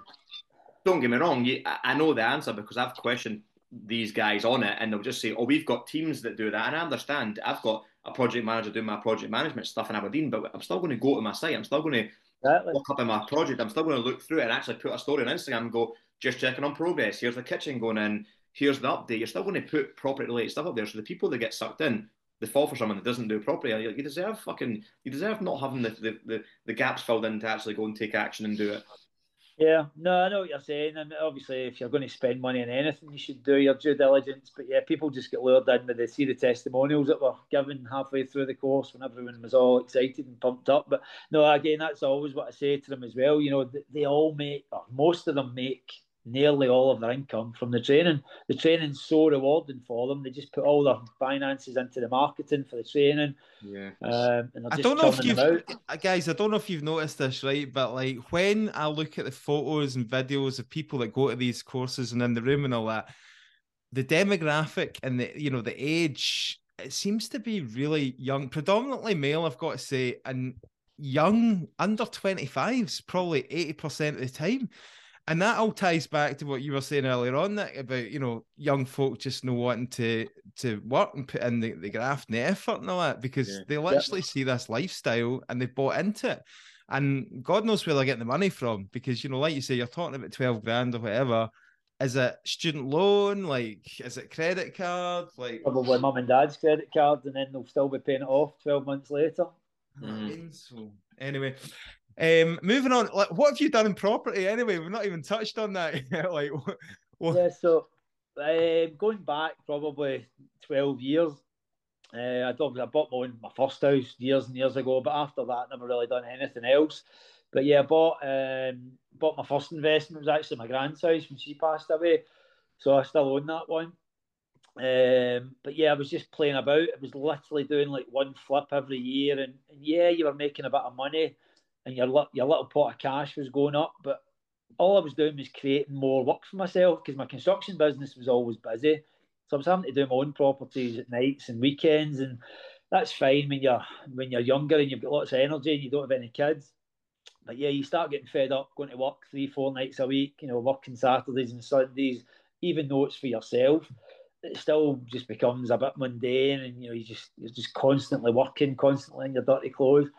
don't get me wrong, you, I know the answer because I've questioned these guys on it, and they'll just say, oh, we've got teams that do that. And I understand, I've got a project manager doing my project management stuff in Aberdeen, but I'm still going to go to my site, I'm still going to exactly. look up in my project, I'm still going to look through it and actually put a story on Instagram and go, just checking on progress, here's the kitchen going in, here's the update. You're still going to put property related stuff up there. So the people that get sucked in, they fall for someone that doesn't do property. Like, you deserve fucking, you deserve not having the, the, the, the gaps filled in to actually go and take action and do it. Yeah, no, I know what you're saying. And obviously, if you're going to spend money on anything, you should do your due diligence. But yeah, people just get lured in with, they see the testimonials that were given halfway through the course when everyone was all excited and pumped up. But no, again, that's always what I say to them as well. You know, they all make, or most of them make nearly all of their income from the training. The training's so rewarding for them. They just put all their finances into the marketing for the training. Yeah. Um, and I don't know if you've, guys, I don't know if you've noticed this, right? But like when I look at the photos and videos of people that go to these courses and in the room and all that, the demographic and the, you know, the age, it seems to be really young, predominantly male, I've got to say, and young, under twenty-fives, probably eighty percent of the time. And that all ties back to what you were saying earlier on, Nick, about, you know, young folk just not wanting to to work and put in the, the graft and the effort and all that, because yeah. they literally yeah. see this lifestyle and they've bought into it. And God knows where they're getting the money from, because, you know, like you say, you're talking about twelve grand or whatever. Is it student loan? Like, is it credit card? Like, probably mum and dad's credit card, and then they'll still be paying it off twelve months later. Mm. So, anyway... Um, moving on, like, what have you done in property anyway? We've not even touched on that yet. Like, what, what... Yeah, so um, going back probably twelve years, uh, I don't, I bought my, own, my first house years and years ago, but after that, never really done anything else. But yeah, I bought, um, bought my first investment. It was actually my grand's house when she passed away, so I still own that one. Um, but yeah, I was just playing about. I was literally doing like one flip every year, and, and yeah, you were making a bit of money, and your, your little pot of cash was going up, but all I was doing was creating more work for myself because my construction business was always busy. So I was having to do my own properties at nights and weekends, and that's fine when you're, when you're younger and you've got lots of energy and you don't have any kids. But yeah, you start getting fed up, going to work three, four nights a week, you know, working Saturdays and Sundays, even though it's for yourself. It still just becomes a bit mundane, and, you know, you just, you're just constantly working, constantly in your dirty clothes.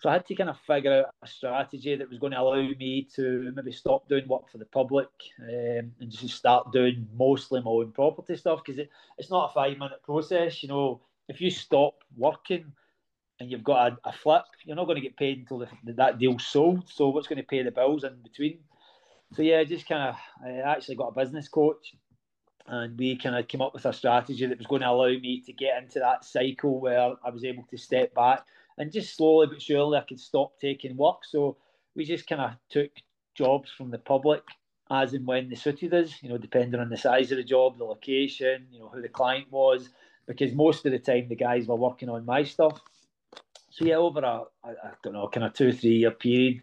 So I had to kind of figure out a strategy that was going to allow me to maybe stop doing work for the public um, and just start doing mostly my own property stuff, because it, it's not a five-minute process. You know, if you stop working and you've got a, a flip, you're not going to get paid until the, that deal's sold. So what's going to pay the bills in between? So, yeah, I just kind of I actually got a business coach, and we kind of came up with a strategy that was going to allow me to get into that cycle where I was able to step back. And just slowly but surely, I could stop taking work. So we just kind of took jobs from the public as and when they suited us, you know, depending on the size of the job, the location, you know, who the client was, because most of the time the guys were working on my stuff. So yeah, over a, I don't know, kind of two, three year period,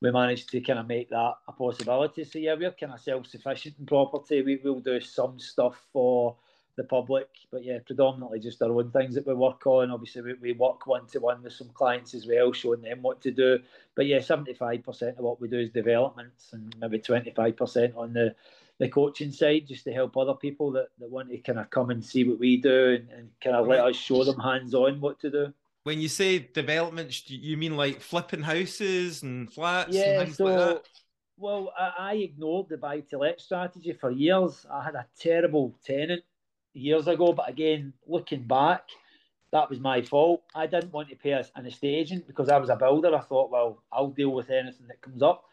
we managed to kind of make that a possibility. So yeah, we're kind of self-sufficient in property. We will do some stuff for the public, but yeah, predominantly just our own things that we work on. Obviously we, we work one-to-one with some clients as well, showing them what to do, but yeah, seventy-five percent of what we do is developments, and maybe twenty-five percent on the the coaching side, just to help other people that, that want to kind of come and see what we do, and, and kind of let us show them hands-on what to do. When you say developments, do you mean like flipping houses and flats? Yeah, and things so like that? Well, I, I ignored the buy-to-let strategy for years. I had a terrible tenant years ago, but again, looking back, that was my fault. I didn't want to pay an estate agent because I was a builder. I thought, well, I'll deal with anything that comes up.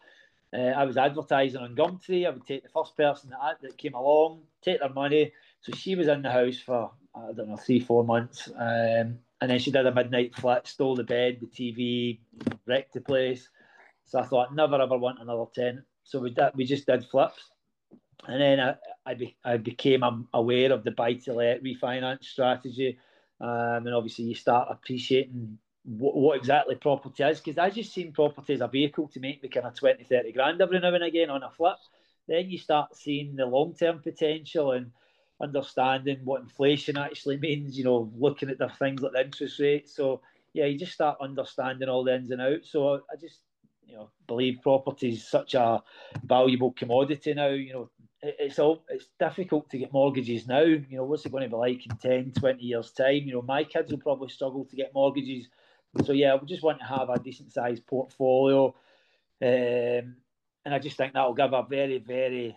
Uh, I was advertising on Gumtree. I would take the first person that, that came along, take their money. So she was in the house for, I don't know, three, four months. Um, and then she did a midnight flit, stole the bed, the T V, wrecked the place. So I thought, never ever want another tenant. So we did, we just did flips. And then I, I, be, I became aware of the buy-to-let refinance strategy. Um, and obviously you start appreciating what, what exactly property is, because I just seen property as a vehicle to make me kind of twenty, thirty grand every now and again on a flip. Then you start seeing the long-term potential, and understanding what inflation actually means, you know, looking at the things like the interest rate. So, yeah, you just start understanding all the ins and outs. So I just, you know, believe property is such a valuable commodity now. You know, it's all, it's difficult to get mortgages now. You know, what's it going to be like in ten, twenty years' time? You know, my kids will probably struggle to get mortgages. So, yeah, we just want to have a decent-sized portfolio. Um, and I just think that will give a very, very...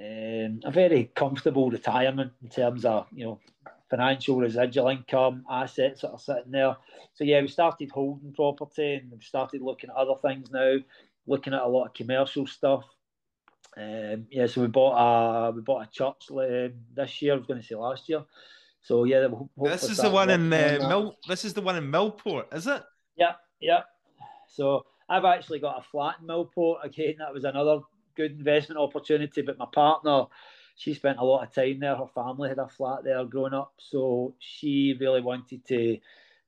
Um, a very comfortable retirement in terms of, you know, financial residual income, assets that are sitting there. So yeah, we started holding property and we started looking at other things now, looking at a lot of commercial stuff. Um, yeah, so we bought a we bought a church this year. I was going to say last year. So yeah, we'll this is the one in uh, on Mill. This is the one in Millport, is it? Yeah, yeah. So I've actually got a flat in Millport again. That was another good investment opportunity, but my partner, she spent a lot of time there. Her family had a flat there growing up, so she really wanted to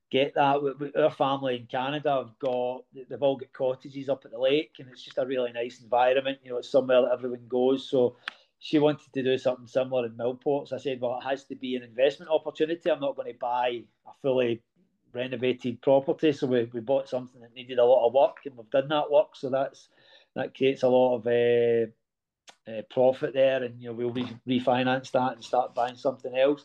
get that. Our family in Canada have got, they've all got cottages up at the lake, and it's just a really nice environment. You know, it's somewhere that everyone goes. So she wanted to do something similar in Millport. So I said, well, it has to be an investment opportunity. I'm not going to buy a fully renovated property. So we, we bought something that needed a lot of work, and we've done that work. So that's That creates a lot of uh, uh, profit there, and you know, we'll re refinance that and start buying something else.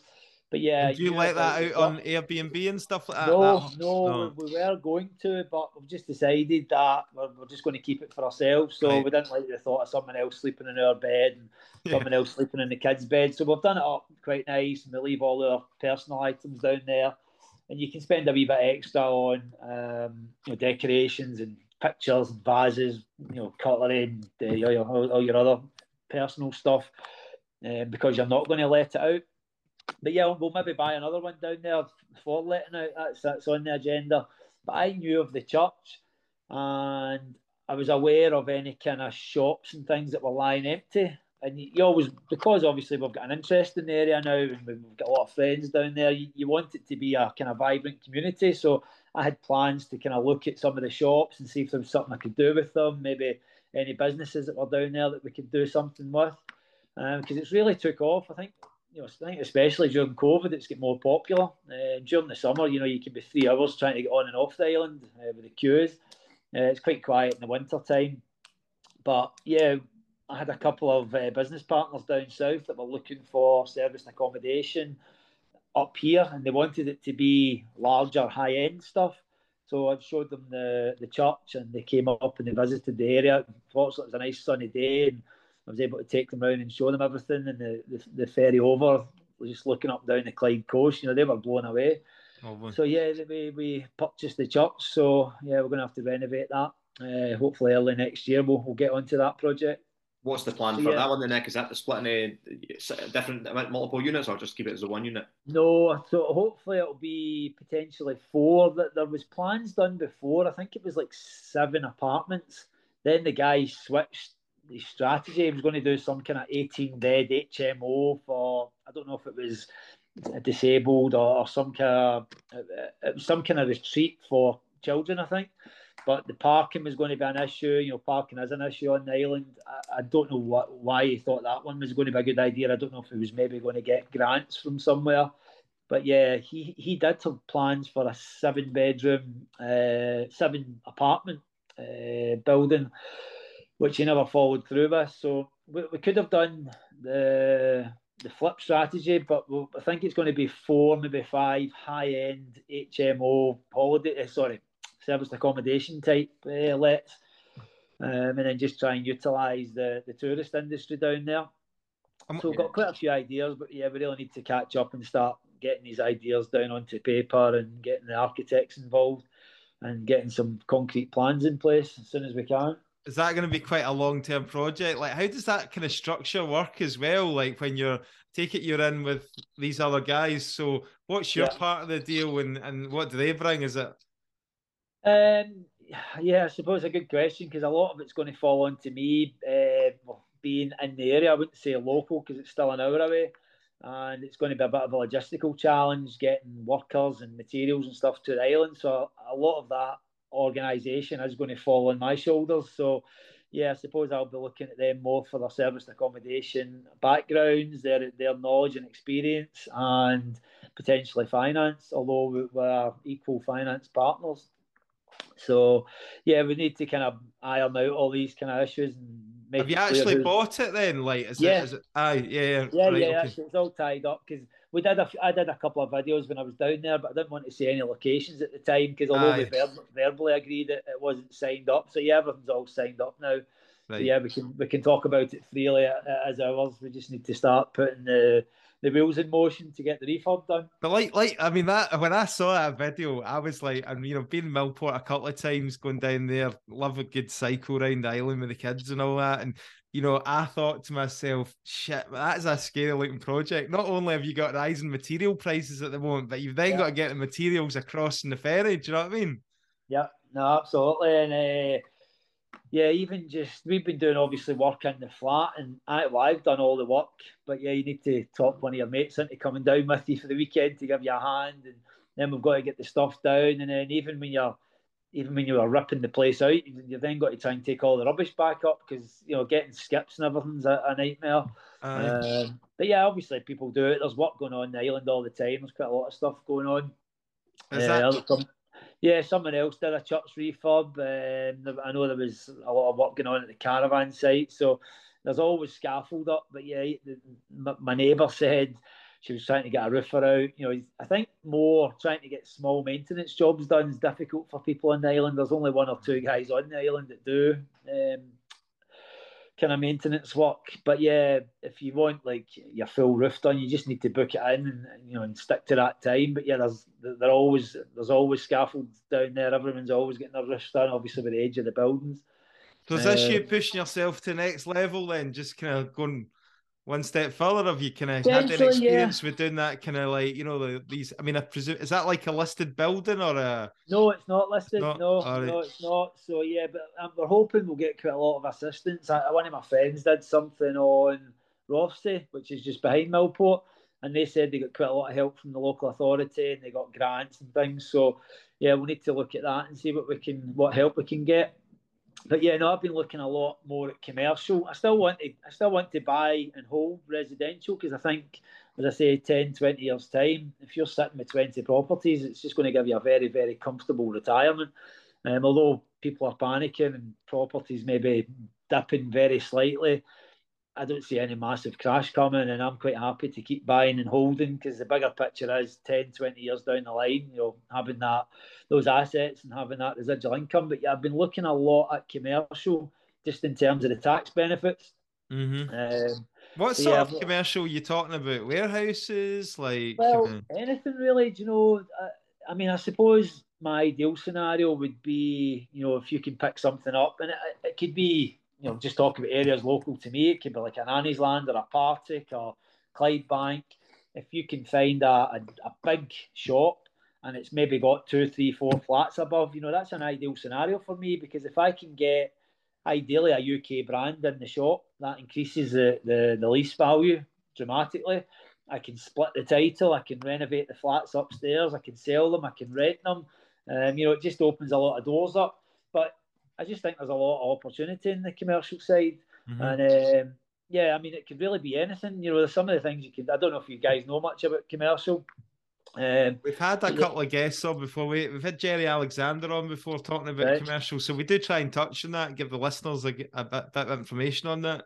But yeah, do you, you let that out on Airbnb and stuff like that? No, that no, no. We, we were going to, but we've just decided that we're, we're just going to keep it for ourselves. So right. We didn't like the thought of someone else sleeping in our bed and yeah. someone else sleeping in the kids' bed. So we've done it up quite nice, and we leave all our personal items down there, and you can spend a wee bit extra on um, you know, decorations and pictures and vases, you know, cutlery and uh, all, your, all your other personal stuff, um, because you're not going to let it out. But yeah, we'll maybe buy another one down there for letting out. That's, that's on the agenda. But I knew of the church, and I was aware of any kind of shops and things that were lying empty. And you, you always, because obviously we've got an interest in the area now, and we've got a lot of friends down there, you, you want it to be a kind of vibrant community. So I had plans to kind of look at some of the shops and see if there was something I could do with them, maybe any businesses that were down there that we could do something with, because um, it's really took off. I think, you know, I think especially during COVID, it's got more popular. Uh, during the summer, you know, you can be three hours trying to get on and off the island uh, with the queues. Uh, it's quite quiet in the winter time. But yeah, I had a couple of uh, business partners down south that were looking for serviced accommodation up here, and they wanted it to be larger, high-end stuff. So I showed them the, the church, and they came up and they visited the area. Fortunately, it was a nice sunny day, and I was able to take them around and show them everything. And the, the, the ferry over was just looking up down the Clyde coast. You know, they were blown away. Oh, so yeah, we, we purchased the church. So yeah, we're going to have to renovate that. Uh, hopefully early next year we'll, we'll get onto that project. What's the plan so, for yeah. that one then, Nick? Is that the split in different multiple units, or just keep it as a one unit? No, so hopefully it'll be potentially four. There was plans done before. I think it was like seven apartments. Then the guy switched the strategy. He was going to do some kind of eighteen-bed H M O for, I don't know if it was disabled or some kind of, some kind of retreat for children, I think. But the parking was going to be an issue. You know, parking is an issue on the island. I, I don't know what, why he thought that one was going to be a good idea. I don't know if he was maybe going to get grants from somewhere. But yeah, he, he did have plans for a seven-bedroom, uh, seven-apartment uh, building, which he never followed through with. So we, we could have done the the flip strategy, but we'll, I think it's going to be four, maybe five high-end H M O holiday, uh, sorry, serviced accommodation type uh, lets, um, and then just try and utilise the, the tourist industry down there. I'm, so we've got quite a few ideas, but yeah, we really need to catch up and start getting these ideas down onto paper and getting the architects involved and getting some concrete plans in place as soon as we can. Is that going to be quite a long-term project? Like, how does that kind of structure work as well? Like, when you're, take it, you're in with these other guys. So what's your yeah. part of the deal, and, and what do they bring? Is it? Um, yeah, I suppose a good question, because a lot of it's going to fall onto me uh, being in the area. I wouldn't say local, because it's still an hour away, and it's going to be a bit of a logistical challenge getting workers and materials and stuff to the island. So a lot of that organisation is going to fall on my shoulders. So yeah, I suppose I'll be looking at them more for their serviced accommodation backgrounds, their their knowledge and experience, and potentially finance, although we're equal finance partners. So, yeah, we need to kind of iron out all these kind of issues. And make Have you actually who's... bought it then? Like, is yeah. it? Is it... Ah, yeah, yeah, right, yeah. Okay. Actually, it's all tied up because we did. A, I did a couple of videos when I was down there, but I didn't want to see any locations at the time because although Aye. we ver- verbally agreed it, it wasn't signed up. So yeah, everything's all signed up now. Right. So, yeah, we can we can talk about it freely as ours. We just need to start putting the. the wheels in motion to get the refurb done. But like, like I mean, that when I saw that video, I was like, I mean, I've been in Millport a couple of times, going down there, love a good cycle round the island with the kids and all that. And, you know, I thought to myself, shit, that's a scary looking project. Not only have you got rising material prices at the moment, but you've then yeah. got to get the materials across in the ferry. Do you know what I mean? Yeah, no, absolutely. And, uh, yeah, even just, we've been doing obviously work in the flat, and I, well, I've done all the work, but yeah, you need to talk one of your mates into coming down with you for the weekend to give you a hand, and then we've got to get the stuff down, and then even when you're, even when you were ripping the place out, you've then got to try and take all the rubbish back up, because, you know, getting skips and everything's a, a nightmare. Uh, um, but yeah, obviously people do it. There's work going on in the island all the time. There's quite a lot of stuff going on. Is uh, that... Yeah, someone else did a church refurb. Um, I know there was a lot of work going on at the caravan site, so there's always scaffold up. But yeah, the, my neighbour said she was trying to get a roofer out. You know, I think more trying to get small maintenance jobs done is difficult for people on the island. There's only one or two guys on the island that do um, kind of maintenance work. But yeah, if you want like your full roof done, you just need to book it in and, you know, and stick to that time. But yeah, there's there always there's always scaffolds down there. Everyone's always getting their roofs done, obviously with the edge of the buildings. So is uh, this you pushing yourself to the next level then? Just kind of going one step further? Have you kind of had any experience yeah. with doing that kind of like, you know, the, these, I mean, I presume, is that like a listed building or a... No, it's not listed. It's not, no, right. no, it's not. So, yeah, but um, we're hoping we'll get quite a lot of assistance. I, one of my friends did something on Rothsay, which is just behind Millport, and they said they got quite a lot of help from the local authority and they got grants and things. So, yeah, we'll need to look at that and see what we can, what help we can get. But yeah, no, I've been looking a lot more at commercial. I still want to, I still want to buy and hold residential because I think, as I say, ten, twenty years' time, if you're sitting with twenty properties, it's just going to give you a very, very comfortable retirement. Um, although people are panicking and properties maybe dipping very slightly, I don't see any massive crash coming, and I'm quite happy to keep buying and holding because the bigger picture is ten, twenty years down the line, you know, having that, those assets and having that residual income. But yeah, I've been looking a lot at commercial just in terms of the tax benefits. Mm-hmm. Um, what so sort yeah, of commercial are you talking about? Warehouses? Like, well, um... anything really, do you know, I, I mean, I suppose my ideal scenario would be, you know, if you can pick something up, and it, it could be, you know, just talk about areas local to me. It could be like an Annie's Land or a Partick or Clydebank. If you can find a, a, a big shop and it's maybe got two, three, four flats above, you know, that's an ideal scenario for me because if I can get ideally a U K brand in the shop, that increases the, the, the lease value dramatically. I can split the title. I can renovate the flats upstairs. I can sell them. I can rent them. Um, you know, it just opens a lot of doors up. But I just think there's a lot of opportunity in the commercial side. Mm-hmm. And um, yeah, I mean, it could really be anything. You know, there's some of the things you could, I don't know if you guys know much about commercial. Um, we've had a couple of guests on before. We, we've had Jerry Alexander on before talking about right. commercial. So we do try and touch on that and give the listeners a, a bit, bit of information on that.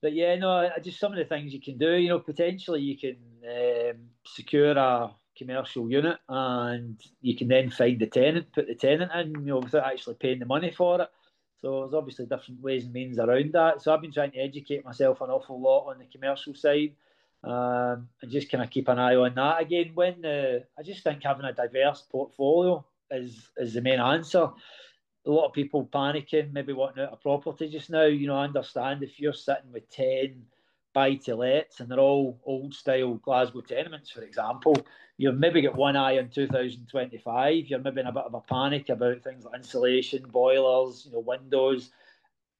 But yeah, no, just some of the things you can do, you know, potentially you can um, secure a commercial unit and you can then find the tenant, put the tenant in, you know, without actually paying the money for it. So there's obviously different ways and means around that. So I've been trying to educate myself an awful lot on the commercial side um, and just kind of keep an eye on that. Again, when uh, I just think having a diverse portfolio is, is the main answer. A lot of people panicking, maybe wanting out a property just now. You know, I understand if you're sitting with ten buy-to-lets and they're all old-style Glasgow tenements, for example, you've maybe got one eye on two thousand twenty-five, you're maybe in a bit of a panic about things like insulation, boilers, you know, windows,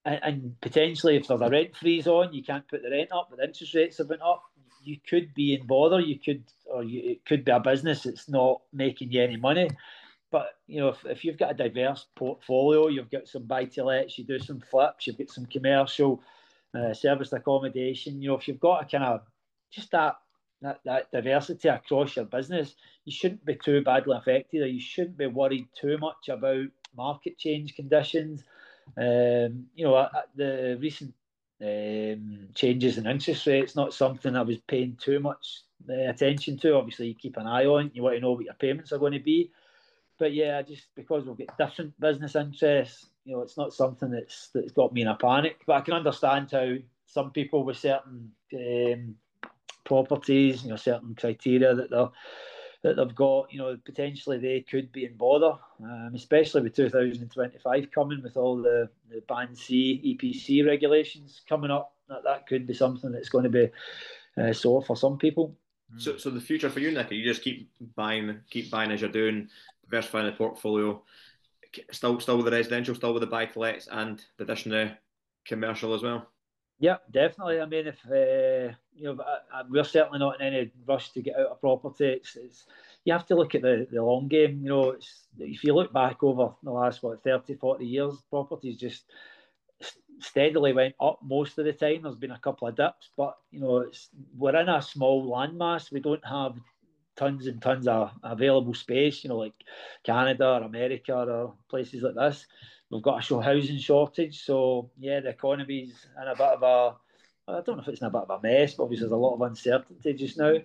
and, and potentially if there's a rent freeze on, you can't put the rent up, but the interest rates have been up, you could be in bother, you could, or you, it could be a business that's not making you any money. But, you know, if, if you've got a diverse portfolio, you've got some buy-to-lets, you do some flips, you've got some commercial, uh, serviced accommodation, you know, if you've got a kind of just that, that, that diversity across your business, you shouldn't be too badly affected, or you shouldn't be worried too much about market change conditions. Um, you know, the recent um, changes in interest rates, not something I was paying too much attention to. Obviously, you keep an eye on it, you want to know what your payments are going to be. But yeah, just because we've got different business interests, you know, it's not something that's that's got me in a panic. But I can understand how some people with certain um, properties, you know, certain criteria that they're that they've got, you know, potentially they could be in bother, um, especially with two thousand twenty-five coming, with all the, the Band C E P C regulations coming up. That, that could be something that's going to be uh, sore for some people. So, so the future for you, Nick, you just keep buying, keep buying as you're doing, diversifying the portfolio, still, still with the residential, still with the buy-to-lets, and the additional commercial as well. Yeah, definitely. I mean, if uh, you know, I, I, we're certainly not in any rush to get out of property. It's, it's you have to look at the, the long game. You know, it's, if you look back over the last what thirty, forty years, properties just steadily went up most of the time. There's been a couple of dips, but you know, it's, we're in a small landmass. We don't have tons and tons of available space. You know, like Canada or America or places like this. We've got a housing shortage, so yeah, the economy's in a bit of a, I don't know if it's in a bit of a mess, but obviously there's a lot of uncertainty just now.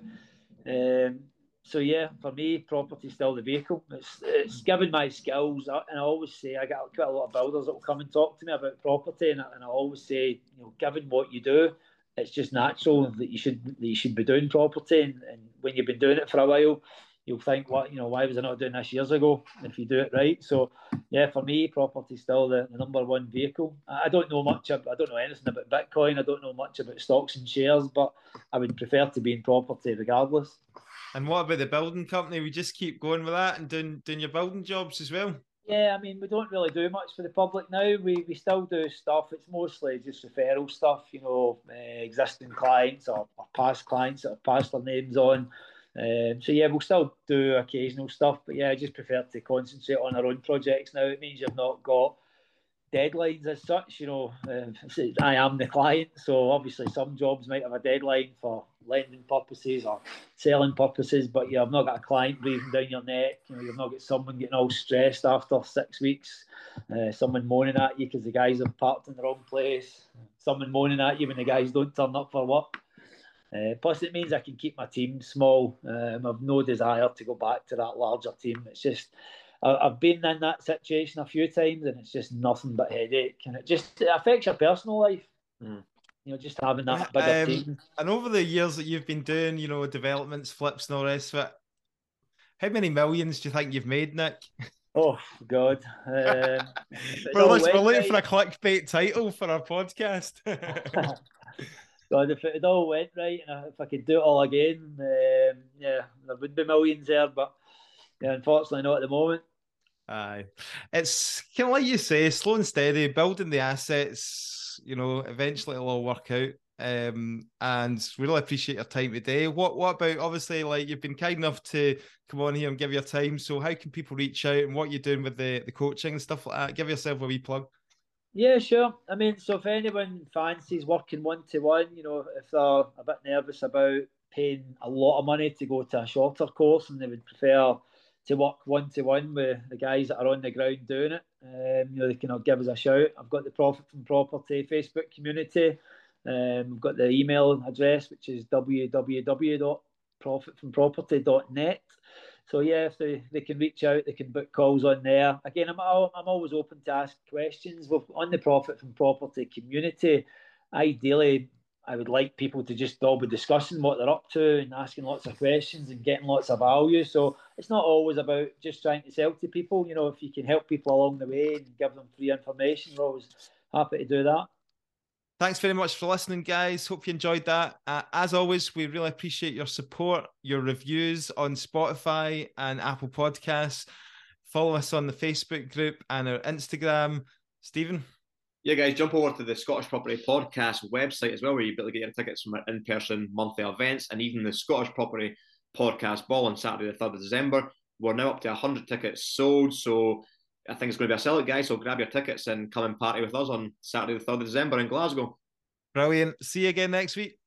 Um, so yeah, for me, property's still the vehicle. It's, it's given my skills, and I always say, I get quite a lot of builders that will come and talk to me about property, and I, and I always say, you know, given what you do, it's just natural that you should that you should be doing property, and, and when you've been doing it for a while, you'll think, what, you know, why was I not doing this years ago, if you do it right? So, yeah, for me, property's still the, the number one vehicle. I don't know much, I don't know anything about Bitcoin, I don't know much about stocks and shares, but I would prefer to be in property regardless. And what about the building company? We just keep going with that and doing, doing your building jobs as well? Yeah, I mean, we don't really do much for the public now. We we still do stuff. It's mostly just referral stuff, you know, uh, existing clients or, or past clients that have passed their names on. Um, so yeah, we'll still do occasional stuff, but yeah, I just prefer to concentrate on our own projects now. It means you've not got deadlines as such, you know. uh, I am the client, so obviously some jobs might have a deadline for lending purposes or selling purposes, but you've not got a client breathing down your neck. You know, you've not got someone getting all stressed after six weeks, uh, someone moaning at you because the guys have parked in the wrong place, someone moaning at you when the guys don't turn up for work. Uh, plus, it means I can keep my team small. Um, I've no desire to go back to that larger team. It's just, I, I've been in that situation a few times, and it's just nothing but headache. And it just it affects your personal life. Mm. You know, just having that bigger um, team. And over the years that you've been doing, you know, developments, flips, and all the rest of it, how many millions do you think you've made, Nick? Oh, God. Um, we're, we're looking for a clickbait title for our podcast. God, if it all went right, and if I could do it all again, um, yeah, there would be millions there, but yeah, unfortunately not at the moment. Aye. It's kind of like you say, slow and steady, building the assets, you know, eventually it'll all work out. Um, and we really appreciate your time today. What What about, obviously, like, you've been kind enough to come on here and give your time, so how can people reach out, and what you're doing with the, the coaching and stuff like that? Give yourself a wee plug. Yeah, sure. I mean, so if anyone fancies working one-to-one, you know, if they're a bit nervous about paying a lot of money to go to a shorter course, and they would prefer to work one-to-one with the guys that are on the ground doing it, um, you know, they can give us a shout. I've got the Profit From Property Facebook community. Um, I've got the email address, which is w w w dot profit from property dot net. So yeah, if they, they can reach out, they can book calls on there. Again, I'm I'm always open to ask questions. We've, on the Profit From Property community, ideally, I would like people to just all be discussing what they're up to and asking lots of questions and getting lots of value. So it's not always about just trying to sell to people. You know, if you can help people along the way and give them free information, we're always happy to do that. Thanks very much for listening, guys. Hope you enjoyed that. Uh, as always, we really appreciate your support, your reviews on Spotify and Apple Podcasts. Follow us on the Facebook group and our Instagram. Stephen? Yeah, guys, jump over to the Scottish Property Podcast website as well, where you'll be able to get your tickets from our in-person monthly events, and even the Scottish Property Podcast Ball on Saturday the third of December. we're now up to one hundred tickets sold, so I think it's going to be a sell-out, guys, so grab your tickets and come and party with us on Saturday the third of December in Glasgow. Brilliant. See you again next week.